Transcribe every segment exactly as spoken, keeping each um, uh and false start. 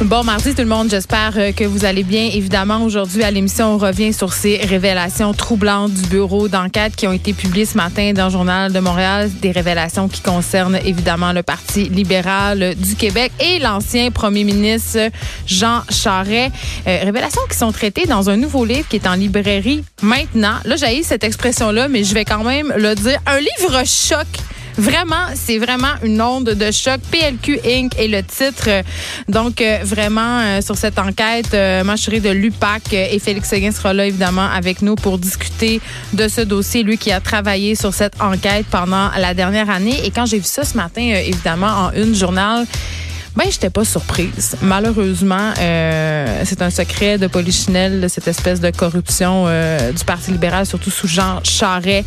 Bon mardi tout le monde, j'espère que vous allez bien. Évidemment, aujourd'hui à l'émission, on revient sur ces révélations troublantes du bureau d'enquête qui ont été publiées ce matin dans le Journal de Montréal. Des révélations qui concernent évidemment le Parti libéral du Québec et l'ancien premier ministre Jean Charest. Euh, révélations qui sont traitées dans un nouveau livre qui est en librairie maintenant. Là, j'ai cette expression-là, mais je vais quand même le dire. Un livre choc. Vraiment, c'est vraiment une onde de choc. P L Q Incorporated est le titre. Donc, euh, vraiment, euh, sur cette enquête, euh, Macherie de Lupac euh, et Félix Seguin sera là, évidemment, avec nous pour discuter de ce dossier. Lui qui a travaillé sur cette enquête pendant la dernière année. Et quand j'ai vu ça ce matin, euh, évidemment, en une journal, ben, j'étais pas surprise. Malheureusement, euh, c'est un secret de polichinelle, cette espèce de corruption euh, du Parti libéral, surtout sous Jean Charest.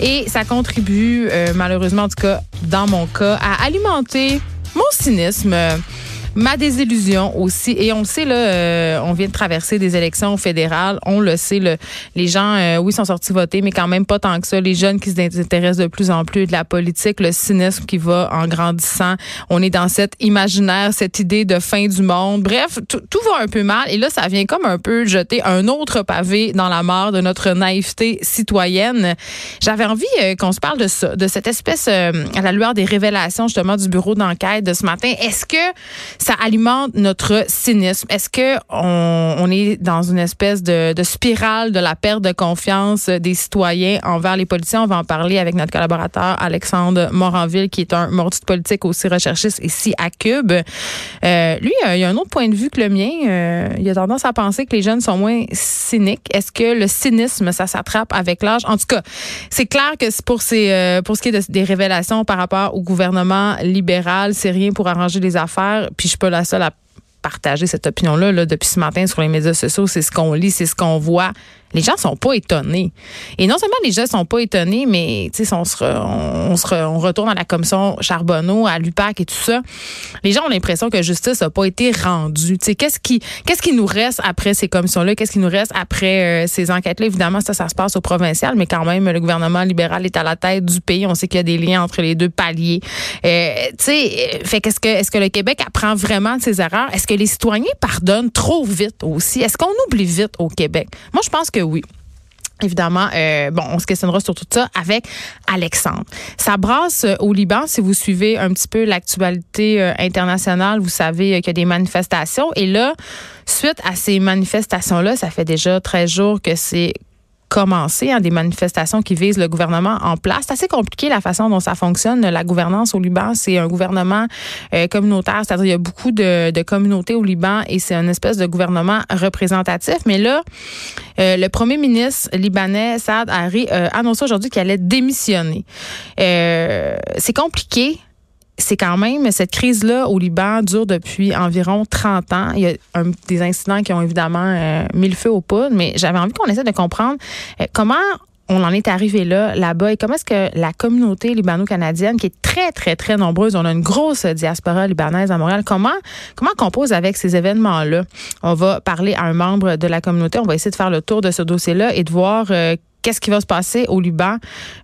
Et ça contribue, euh, malheureusement, en tout cas, dans mon cas, à alimenter mon cynisme. Euh, Ma désillusion aussi, et on le sait, là, euh, on vient de traverser des élections fédérales, on le sait, le, les gens, euh, oui, sont sortis voter, mais quand même pas tant que ça. Les jeunes qui s'intéressent de plus en plus de la politique, le cynisme qui va en grandissant, on est dans cet imaginaire, cette idée de fin du monde. Bref, tout, tout va un peu mal, et là, ça vient comme un peu jeter un autre pavé dans la mare de notre naïveté citoyenne. J'avais envie euh, qu'on se parle de ça, de cette espèce, euh, à la lueur des révélations, justement, du bureau d'enquête de ce matin. Est-ce que ça alimente notre cynisme? Est-ce que on, on est dans une espèce de, de spirale de la perte de confiance des citoyens envers les politiciens? On va en parler avec notre collaborateur Alexandre Moranville, qui est un mordu de politique aussi recherchiste ici à Cube. Euh, lui, euh, il a un autre point de vue que le mien. Euh, il a tendance à penser que les jeunes sont moins cyniques. Est-ce que le cynisme, ça s'attrape avec l'âge? En tout cas, c'est clair que pour, ces, euh, pour ce qui est de, des révélations par rapport au gouvernement libéral, c'est rien pour arranger les affaires. Puis je suis pas la seule à partager cette opinion-là là, depuis ce matin sur les médias sociaux. C'est ce qu'on lit, c'est ce qu'on voit. Les gens sont pas étonnés. Et non seulement les gens sont pas étonnés, mais tu sais, on, on, on retourne à la commission Charbonneau, à Lupac et tout ça. Les gens ont l'impression que justice n'a pas été rendue. Tu sais, qu'est-ce qui, qu'est-ce qui nous reste après ces commissions-là? Qu'est-ce qui nous reste après euh, ces enquêtes-là? Évidemment, ça, ça se passe au provincial, mais quand même, le gouvernement libéral est à la tête du pays. On sait qu'il y a des liens entre les deux paliers. Euh, tu sais, fait qu'est-ce que, est-ce que le Québec apprend vraiment de ses erreurs? Est-ce que les citoyens pardonnent trop vite aussi? Est-ce qu'on oublie vite au Québec? Moi, je pense que oui. Évidemment, euh, bon, on se questionnera sur tout ça avec Alexandre. Ça brasse euh, au Liban. Si vous suivez un petit peu l'actualité euh, internationale, vous savez euh, qu'il y a des manifestations. Et là, suite à ces manifestations-là, ça fait déjà treize jours que c'est commencé, hein, des manifestations qui visent le gouvernement en place. C'est assez compliqué la façon dont ça fonctionne, la gouvernance au Liban. C'est un gouvernement euh, communautaire, c'est-à-dire il y a beaucoup de, de communautés au Liban et c'est une espèce de gouvernement représentatif. Mais là, euh, le premier ministre libanais, Saad Hari, euh, annonçait aujourd'hui qu'il allait démissionner. Euh, c'est compliqué. C'est quand même, cette crise-là au Liban dure depuis environ trente ans. Il y a un, des incidents qui ont évidemment euh, mis le feu aux poudres, mais j'avais envie qu'on essaie de comprendre euh, comment on en est arrivé là, là-bas, et comment est-ce que la communauté libano-canadienne, qui est très, très, très nombreuse, on a une grosse diaspora libanaise à Montréal, comment, comment on compose avec ces événements-là? On va parler à un membre de la communauté, on va essayer de faire le tour de ce dossier-là et de voir euh, qu'est-ce qui va se passer au Liban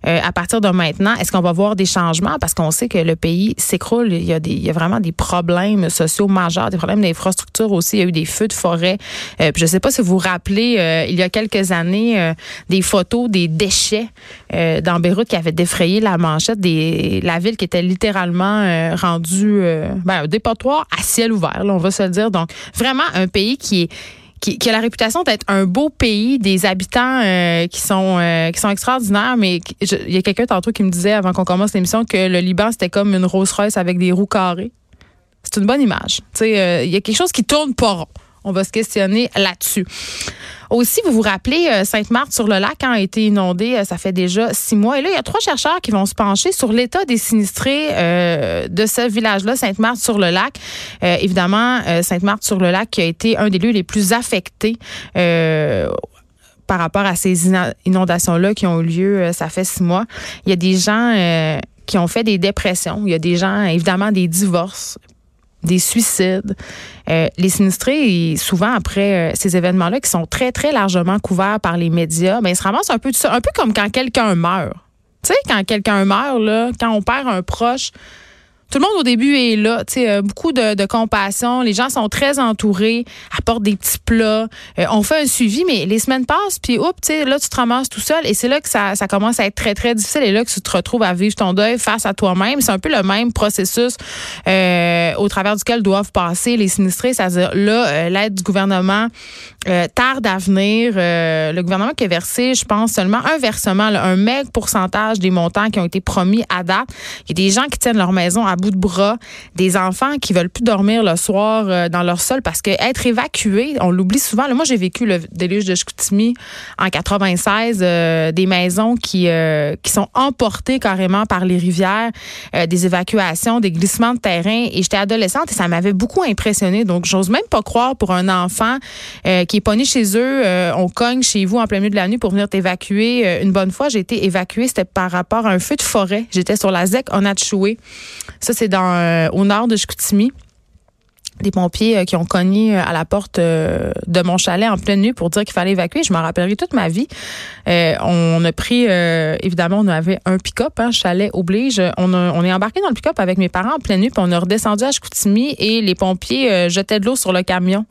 euh, à partir de maintenant? Est-ce qu'on va voir des changements? Parce qu'on sait que le pays s'écroule. Il y a, des, il y a vraiment des problèmes sociaux majeurs, des problèmes d'infrastructure aussi. Il y a eu des feux de forêt. Euh, puis je ne sais pas si vous vous rappelez, euh, il y a quelques années, euh, des photos des déchets euh, dans Beyrouth qui avaient défrayé la manchette. Des, la ville qui était littéralement euh, rendue euh, ben, un dépotoir à ciel ouvert, là, on va se le dire. Donc, vraiment un pays qui est Qui, qui a la réputation d'être un beau pays, des habitants euh, qui sont euh, qui sont extraordinaires, mais il y a quelqu'un tantôt qui me disait avant qu'on commence l'émission que le Liban c'était comme une Rolls-Royce avec des roues carrées. C'est une bonne image. Tu sais, euh, il y a quelque chose qui tourne pas rond. On va se questionner là-dessus. Aussi, vous vous rappelez, euh, Sainte-Marthe-sur-le-Lac a été inondée, euh, ça fait déjà six mois. Et là, il y a trois chercheurs qui vont se pencher sur l'état des sinistrés euh, de ce village-là, Sainte-Marthe-sur-le-Lac. Euh, évidemment, euh, Sainte-Marthe-sur-le-Lac qui a été un des lieux les plus affectés euh, par rapport à ces inondations-là qui ont eu lieu, euh, ça fait six mois. Il y a des gens euh, qui ont fait des dépressions. Il y a des gens, évidemment, des divorces. des suicides. Euh, les sinistrés, souvent après euh, ces événements-là, qui sont très, très largement couverts par les médias, ben, ils se ramassent un peu de ça, un peu comme quand quelqu'un meurt. Tu sais, quand quelqu'un meurt, là, quand on perd un proche, tout le monde au début est là, tu sais, euh, beaucoup de, de compassion, les gens sont très entourés, apportent des petits plats, euh, on fait un suivi, mais les semaines passent, puis oups, tu sais, là tu te ramasses tout seul et c'est là que ça, ça commence à être très très difficile et là que tu te retrouves à vivre ton deuil face à toi-même. C'est un peu le même processus euh, au travers duquel doivent passer les sinistrés, c'est-à-dire là euh, l'aide du gouvernement euh, tarde à venir, euh, le gouvernement qui a versé, je pense seulement un versement, là, un maigre pourcentage des montants qui ont été promis à date. Il y a des gens qui tiennent leur maison à à bout de bras, des enfants qui veulent plus dormir le soir euh, dans leur sol parce que être évacué, on l'oublie souvent. Là, moi, j'ai vécu le déluge de Chicoutimi en quatre-vingt-seize, euh, des maisons qui euh, qui sont emportées carrément par les rivières, euh, des évacuations, des glissements de terrain. Et j'étais adolescente et ça m'avait beaucoup impressionnée. Donc, j'ose même pas croire pour un enfant euh, qui est pogné chez eux, euh, on cogne chez vous en plein milieu de la nuit pour venir t'évacuer. Une bonne fois, j'ai été évacuée, c'était par rapport à un feu de forêt. J'étais sur la Z E C Onachoué. Ça, c'est dans euh, au nord de Chicoutimi. Des pompiers euh, qui ont cogné à la porte euh, de mon chalet en pleine nuit pour dire qu'il fallait évacuer. Je m'en rappellerai toute ma vie. Euh, on a pris, euh, évidemment, on avait un pick-up, hein, chalet oblige. On, a, on est embarqué dans le pick-up avec mes parents en pleine nuit, puis on est redescendu à Chicoutimi et les pompiers euh, jetaient de l'eau sur le camion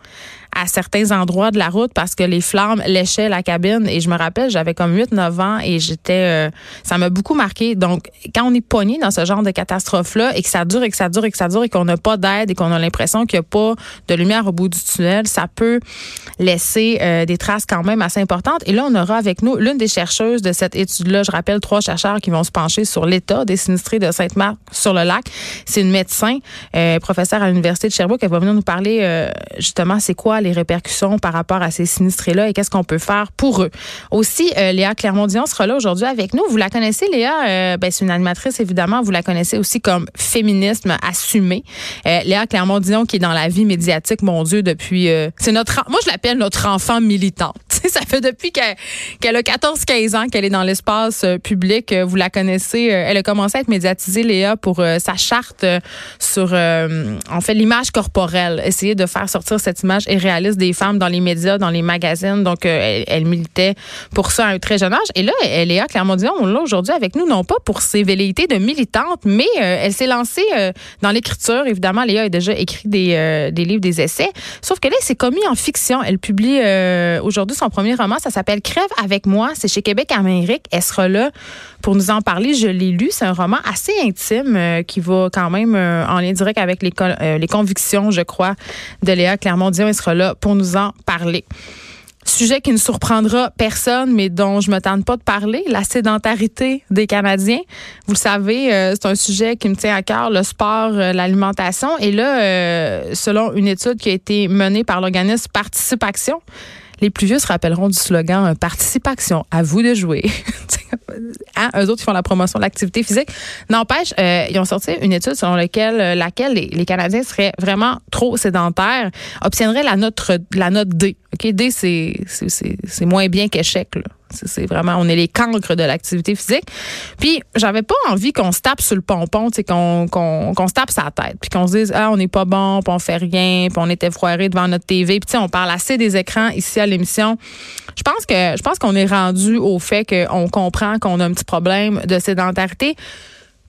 à certains endroits de la route parce que les flammes léchaient la cabine. Et je me rappelle, j'avais comme huit neuf ans et j'étais... Euh, ça m'a beaucoup marqué. Donc, quand on est pogné dans ce genre de catastrophe-là et que ça dure et que ça dure et que ça dure et qu'on n'a pas d'aide et qu'on a l'impression qu'il n'y a pas de lumière au bout du tunnel, ça peut laisser euh, des traces quand même assez importantes. Et là, on aura avec nous l'une des chercheuses de cette étude-là. Je rappelle trois chercheurs qui vont se pencher sur l'état des sinistrés de Sainte-Marthe-sur-le-Lac. C'est une médecin, euh, professeure à l'Université de Sherbrooke. Elle va venir nous parler euh, justement c'est quoi les répercussions par rapport à ces sinistrés-là et qu'est-ce qu'on peut faire pour eux. Aussi, euh, Léa Clermont-Dion sera là aujourd'hui avec nous. Vous la connaissez, Léa? Euh, ben, c'est une animatrice, évidemment. Vous la connaissez aussi comme féminisme assumé. Euh, Léa Clermont-Dion qui est dans la vie médiatique, mon Dieu, depuis... Euh, c'est notre, moi, je l'appelle notre enfant militante. Ça fait depuis qu'elle, qu'elle a quatorze quinze ans qu'elle est dans l'espace euh, public. Vous la connaissez. Euh, elle a commencé à être médiatisée, Léa, pour euh, sa charte euh, sur, euh, en fait, l'image corporelle. Essayer de faire sortir cette image et des femmes dans les médias, dans les magazines. Donc, euh, elle, elle militait pour ça à un très jeune âge. Et là, Léa Clermont-Dion, on l'a aujourd'hui avec nous, non pas pour ses velléités de militante, mais euh, elle s'est lancée euh, dans l'écriture. Évidemment, Léa a déjà écrit des, euh, des livres, des essais. Sauf que là, elle s'est commise en fiction. Elle publie euh, aujourd'hui son premier roman. Ça s'appelle « Crève avec moi ». C'est chez Québec Amérique. Elle sera là pour nous en parler. Je l'ai lu. C'est un roman assez intime euh, qui va quand même euh, en lien direct avec les, euh, les convictions, je crois, de Léa Clermont-Dion. Elle sera là pour nous en parler. Sujet qui ne surprendra personne, mais dont je ne me tente pas de parler, la sédentarité des Canadiens. Vous le savez, euh, c'est un sujet qui me tient à cœur, le sport, euh, l'alimentation. Et là, euh, selon une étude qui a été menée par l'organisme Participation, les plus vieux se rappelleront du slogan « Participation, à vous de jouer ». Hein? Eux autres, ils font la promotion de l'activité physique. N'empêche, euh, ils ont sorti une étude selon laquelle, euh, laquelle les, les Canadiens seraient vraiment trop sédentaires, obtiendraient la note, la note D. Okay? D, c'est, c'est, c'est, c'est moins bien qu'échec, là. C'est, c'est vraiment, on est les cancres de l'activité physique. Puis, j'avais pas envie qu'on se tape sur le pompon, tu sais, qu'on, qu'on, qu'on se tape sa tête, puis qu'on se dise, ah, on n'est pas bon, puis on fait rien, puis on est effroiré devant notre T V. Puis, tu sais, on parle assez des écrans ici à l'émission. Je pense que, je pense qu'on est rendu au fait qu'on comprend qu'on a un petit problème de sédentarité.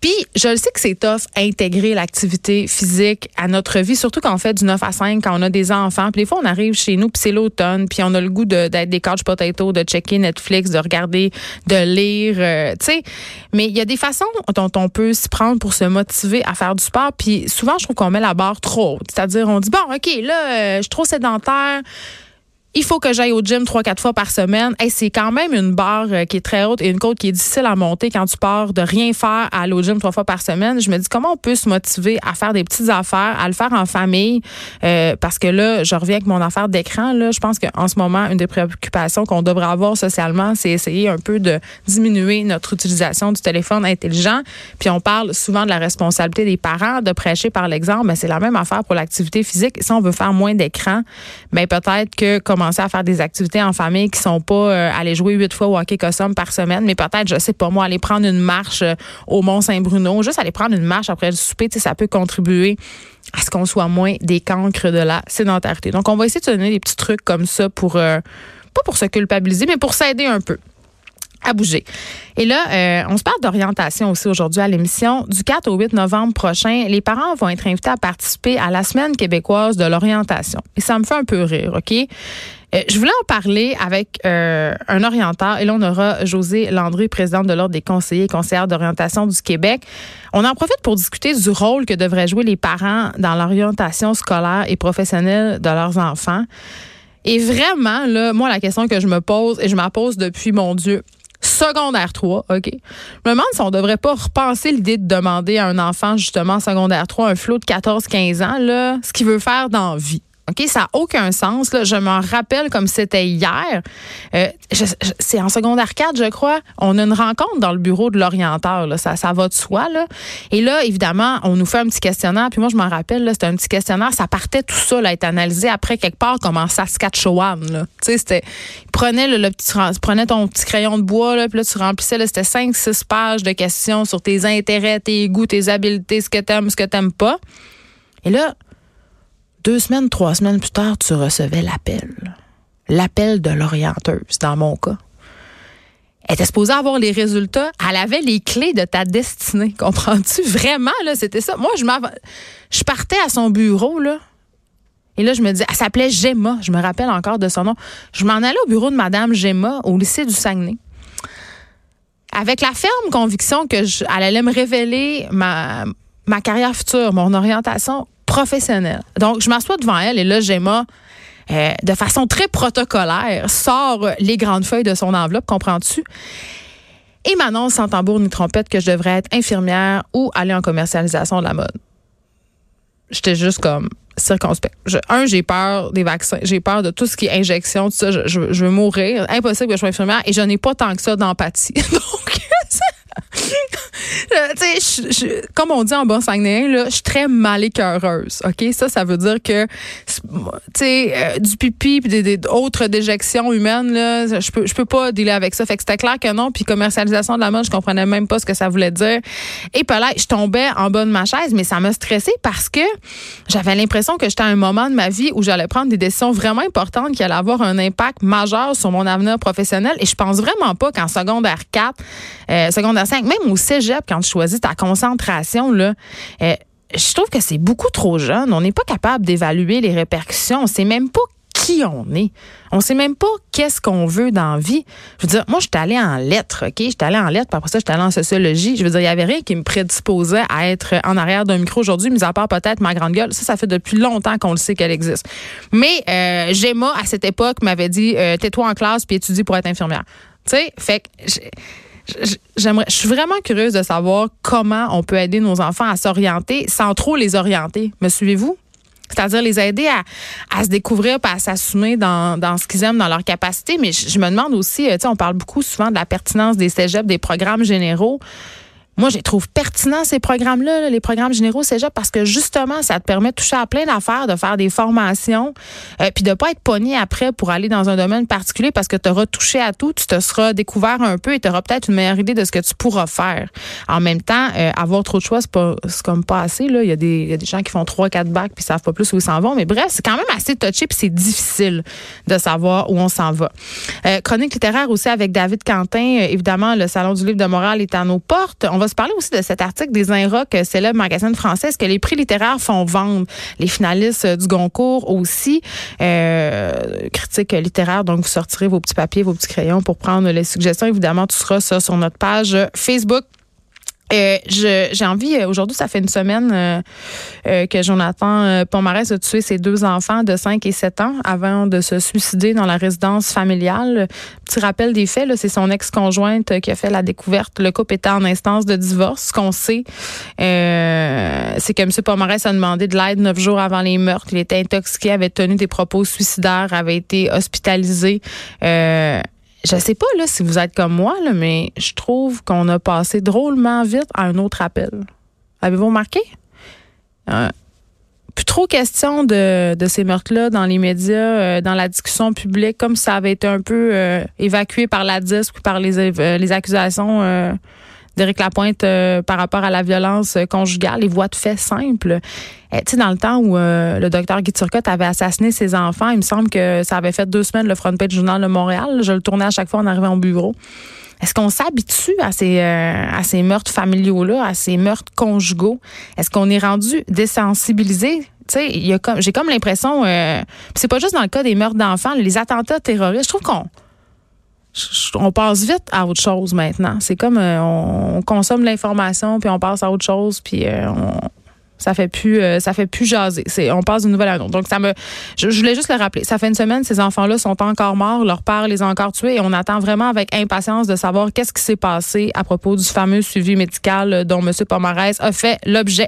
Puis, je le sais que c'est tough intégrer l'activité physique à notre vie, surtout quand on fait du neuf à cinq, quand on a des enfants. Puis des fois, on arrive chez nous, puis c'est l'automne, puis on a le goût de, d'être des couch potatoes, de checker Netflix, de regarder, de lire, euh, tu sais. Mais il y a des façons dont on peut s'y prendre pour se motiver à faire du sport. Puis souvent, je trouve qu'on met la barre trop haute. C'est-à-dire, on dit, bon, OK, là, euh, je suis trop sédentaire. Il faut que j'aille au gym trois, quatre fois par semaine. Hey, c'est quand même une barre qui est très haute et une côte qui est difficile à monter quand tu pars de rien faire à aller au gym trois fois par semaine. Je me dis, comment on peut se motiver à faire des petites affaires, à le faire en famille? Euh, parce que là, je reviens avec mon affaire d'écran. Là, je pense qu'en ce moment, une des préoccupations qu'on devrait avoir socialement, c'est essayer un peu de diminuer notre utilisation du téléphone intelligent. Puis on parle souvent de la responsabilité des parents, de prêcher par l'exemple. Mais c'est la même affaire pour l'activité physique. Si on veut faire moins d'écran, bien peut-être que comment commencer à faire des activités en famille qui sont pas euh, aller jouer huit fois au hockey Cossum par semaine, mais peut-être, je sais pas moi, aller prendre une marche euh, au Mont-Saint-Bruno, juste aller prendre une marche après le souper, tu sais, ça peut contribuer à ce qu'on soit moins des cancres de la sédentarité. Donc, on va essayer de donner des petits trucs comme ça pour, euh, pas pour se culpabiliser, mais pour s'aider un peu à bouger. Et là, euh, on se parle d'orientation aussi aujourd'hui à l'émission. Du quatre au huit novembre prochain, les parents vont être invités à participer à la Semaine québécoise de l'orientation. Et ça me fait un peu rire, OK? Euh, je voulais en parler avec euh, un orienteur. Et là, on aura Josée Landry, présidente de l'Ordre des conseillers et conseillères d'orientation du Québec. On en profite pour discuter du rôle que devraient jouer les parents dans l'orientation scolaire et professionnelle de leurs enfants. Et vraiment, là, moi, la question que je me pose, et je m'en pose depuis, mon Dieu, secondaire trois, OK? Je me demande si on devrait pas repenser l'idée de demander à un enfant, justement, secondaire trois, un flot de quatorze quinze ans, là, ce qu'il veut faire dans la vie. OK? Ça n'a aucun sens, là. Je m'en rappelle comme c'était hier. Euh, je, je, c'est en secondaire quatre, je crois. On a une rencontre dans le bureau de l'orienteur, là. Ça, ça va de soi, là. Et là, évidemment, on nous fait un petit questionnaire. Puis moi, je m'en rappelle, là, c'était un petit questionnaire. Ça partait tout ça, là, être analysé après quelque part comme en Saskatchewan, là. Tu sais, c'était... Prenais, le, le petit, tu prenais ton petit crayon de bois, là, puis là, tu remplissais, là, c'était cinq six pages de questions sur tes intérêts, tes goûts, tes habiletés, ce que t'aimes, ce que t'aimes pas. Et là, deux semaines, trois semaines plus tard, tu recevais l'appel. L'appel de l'orienteuse, dans mon cas. Elle était supposée avoir les résultats. Elle avait les clés de ta destinée. Comprends-tu? Vraiment, là, c'était ça. Moi, je, je partais à son bureau, là. Et là, je me dis, elle s'appelait Gemma. Je me rappelle encore de son nom. Je m'en allais au bureau de Madame Gemma, au lycée du Saguenay, avec la ferme conviction que je, elle allait me révéler ma, ma carrière future, mon orientation professionnelle. Donc, je m'assois devant elle et là, Gemma, euh, de façon très protocolaire, sort les grandes feuilles de son enveloppe, comprends-tu? Et m'annonce sans tambour ni trompette que je devrais être infirmière ou aller en commercialisation de la mode. J'étais juste comme circonspect. Je, un, j'ai peur des vaccins. J'ai peur de tout ce qui est injection, tout ça. Je, je, je veux mourir. Impossible que je sois infirmière. Et je n'ai pas tant que ça d'empathie. Donc, tu sais, comme on dit en bon Saguenay, là, je suis très malécœureuse. OK? Ça, ça veut dire que, tu sais, euh, du pipi et des, des autres déjections humaines, là, je peux, je peux pas dealer avec ça. Fait que c'était clair que non. Puis commercialisation de la mode, je comprenais même pas ce que ça voulait dire. Et puis là, je tombais en bas de ma chaise, mais ça m'a stressée parce que j'avais l'impression que j'étais à un moment de ma vie où j'allais prendre des décisions vraiment importantes qui allaient avoir un impact majeur sur mon avenir professionnel. Et je pense vraiment pas qu'en secondaire quatre, euh, secondaire cinq, même au cégep, quand tu choisis ta concentration, là, euh, je trouve que c'est beaucoup trop jeune. On n'est pas capable d'évaluer les répercussions. On ne sait même pas qui on est. On ne sait même pas qu'est-ce qu'on veut dans la vie. Je veux dire, moi, je suis allée en lettres, OK? Je suis allée en lettres, puis après ça, je suis allée en sociologie. Je veux dire, il n'y avait rien qui me prédisposait à être en arrière d'un micro aujourd'hui, mis à part peut-être ma grande gueule. Ça, ça fait depuis longtemps qu'on le sait qu'elle existe. Mais euh, Gemma, à cette époque, m'avait dit euh, « Tais-toi en classe puis étudie pour être infirmière. » Tu sais, fait que... J'ai... J'aimerais, je suis vraiment curieuse de savoir comment on peut aider nos enfants à s'orienter sans trop les orienter. Me suivez-vous? C'est-à-dire les aider à, à se découvrir et à s'assumer dans, dans ce qu'ils aiment, dans leur capacité. Mais je, je me demande aussi, tu sais, on parle beaucoup souvent de la pertinence des cégeps, des programmes généraux. Moi, je les trouve pertinents, ces programmes-là, là, les programmes généraux cégep, parce que justement, ça te permet de toucher à plein d'affaires, de faire des formations, euh, puis de pas être pogné après pour aller dans un domaine particulier parce que tu auras touché à tout, tu te seras découvert un peu et tu auras peut-être une meilleure idée de ce que tu pourras faire. En même temps, euh, avoir trop de choix, c'est, pas, c'est comme pas assez. Là. Il, y a des, il y a des gens qui font trois, quatre bacs puis ils savent pas plus où ils s'en vont. Mais bref, c'est quand même assez touché puis c'est difficile de savoir où on s'en va. Euh, chronique littéraire aussi avec David Quentin. Euh, évidemment, le Salon du Livre de Morale est à nos portes. On va se parler aussi de cet article des Inrocks, célèbre magazine français, que les prix littéraires font vendre. Les finalistes du Goncourt aussi, euh, critique littéraire. Donc, vous sortirez vos petits papiers, vos petits crayons pour prendre les suggestions. Évidemment, tu seras ça sur notre page Facebook. Euh, je, j'ai envie, aujourd'hui, ça fait une semaine euh, euh, que Jonathan Pontmarès a tué ses deux enfants de cinq et sept ans avant de se suicider dans la résidence familiale. Petit rappel des faits, là, c'est son ex-conjointe qui a fait la découverte. Le couple était en instance de divorce. Ce qu'on sait, euh, c'est que M. Pontmarès a demandé de l'aide neuf jours avant les meurtres. Il était intoxiqué, avait tenu des propos suicidaires, avait été hospitalisé. Euh, Je sais pas là si vous êtes comme moi, là, mais je trouve qu'on a passé drôlement vite à un autre appel. Avez-vous remarqué? Euh, plus trop question de, de ces meurtres-là dans les médias, euh, dans la discussion publique, comme ça avait été un peu euh, évacué par la D I S C ou par les, euh, les accusations euh, d'Éric Lapointe euh, par rapport à la violence conjugale, les voies de fait simples. Eh, tu sais, dans le temps où euh, le docteur Guy Turcotte avait assassiné ses enfants, il me semble que ça avait fait deux semaines le front page du Journal de Montréal. Je le tournais à chaque fois en arrivant au bureau. Est-ce qu'on s'habitue à ces, euh, à ces meurtres familiaux-là, à ces meurtres conjugaux? Est-ce qu'on est rendu désensibilisé? Tu sais, il y a comme, j'ai comme l'impression, euh, c'est pas juste dans le cas des meurtres d'enfants, les attentats terroristes, je trouve qu'on on passe vite à autre chose maintenant. C'est comme euh, on, on consomme l'information puis on passe à autre chose puis euh, on... Ça fait plus, euh, ça fait plus jaser. C'est, on passe d'une nouvelle à une autre. Donc ça me, je, je voulais juste le rappeler. Ça fait une semaine, ces enfants-là sont encore morts, leur père les a encore tués, et on attend vraiment avec impatience de savoir qu'est-ce qui s'est passé à propos du fameux suivi médical dont M. Pomarez a fait l'objet.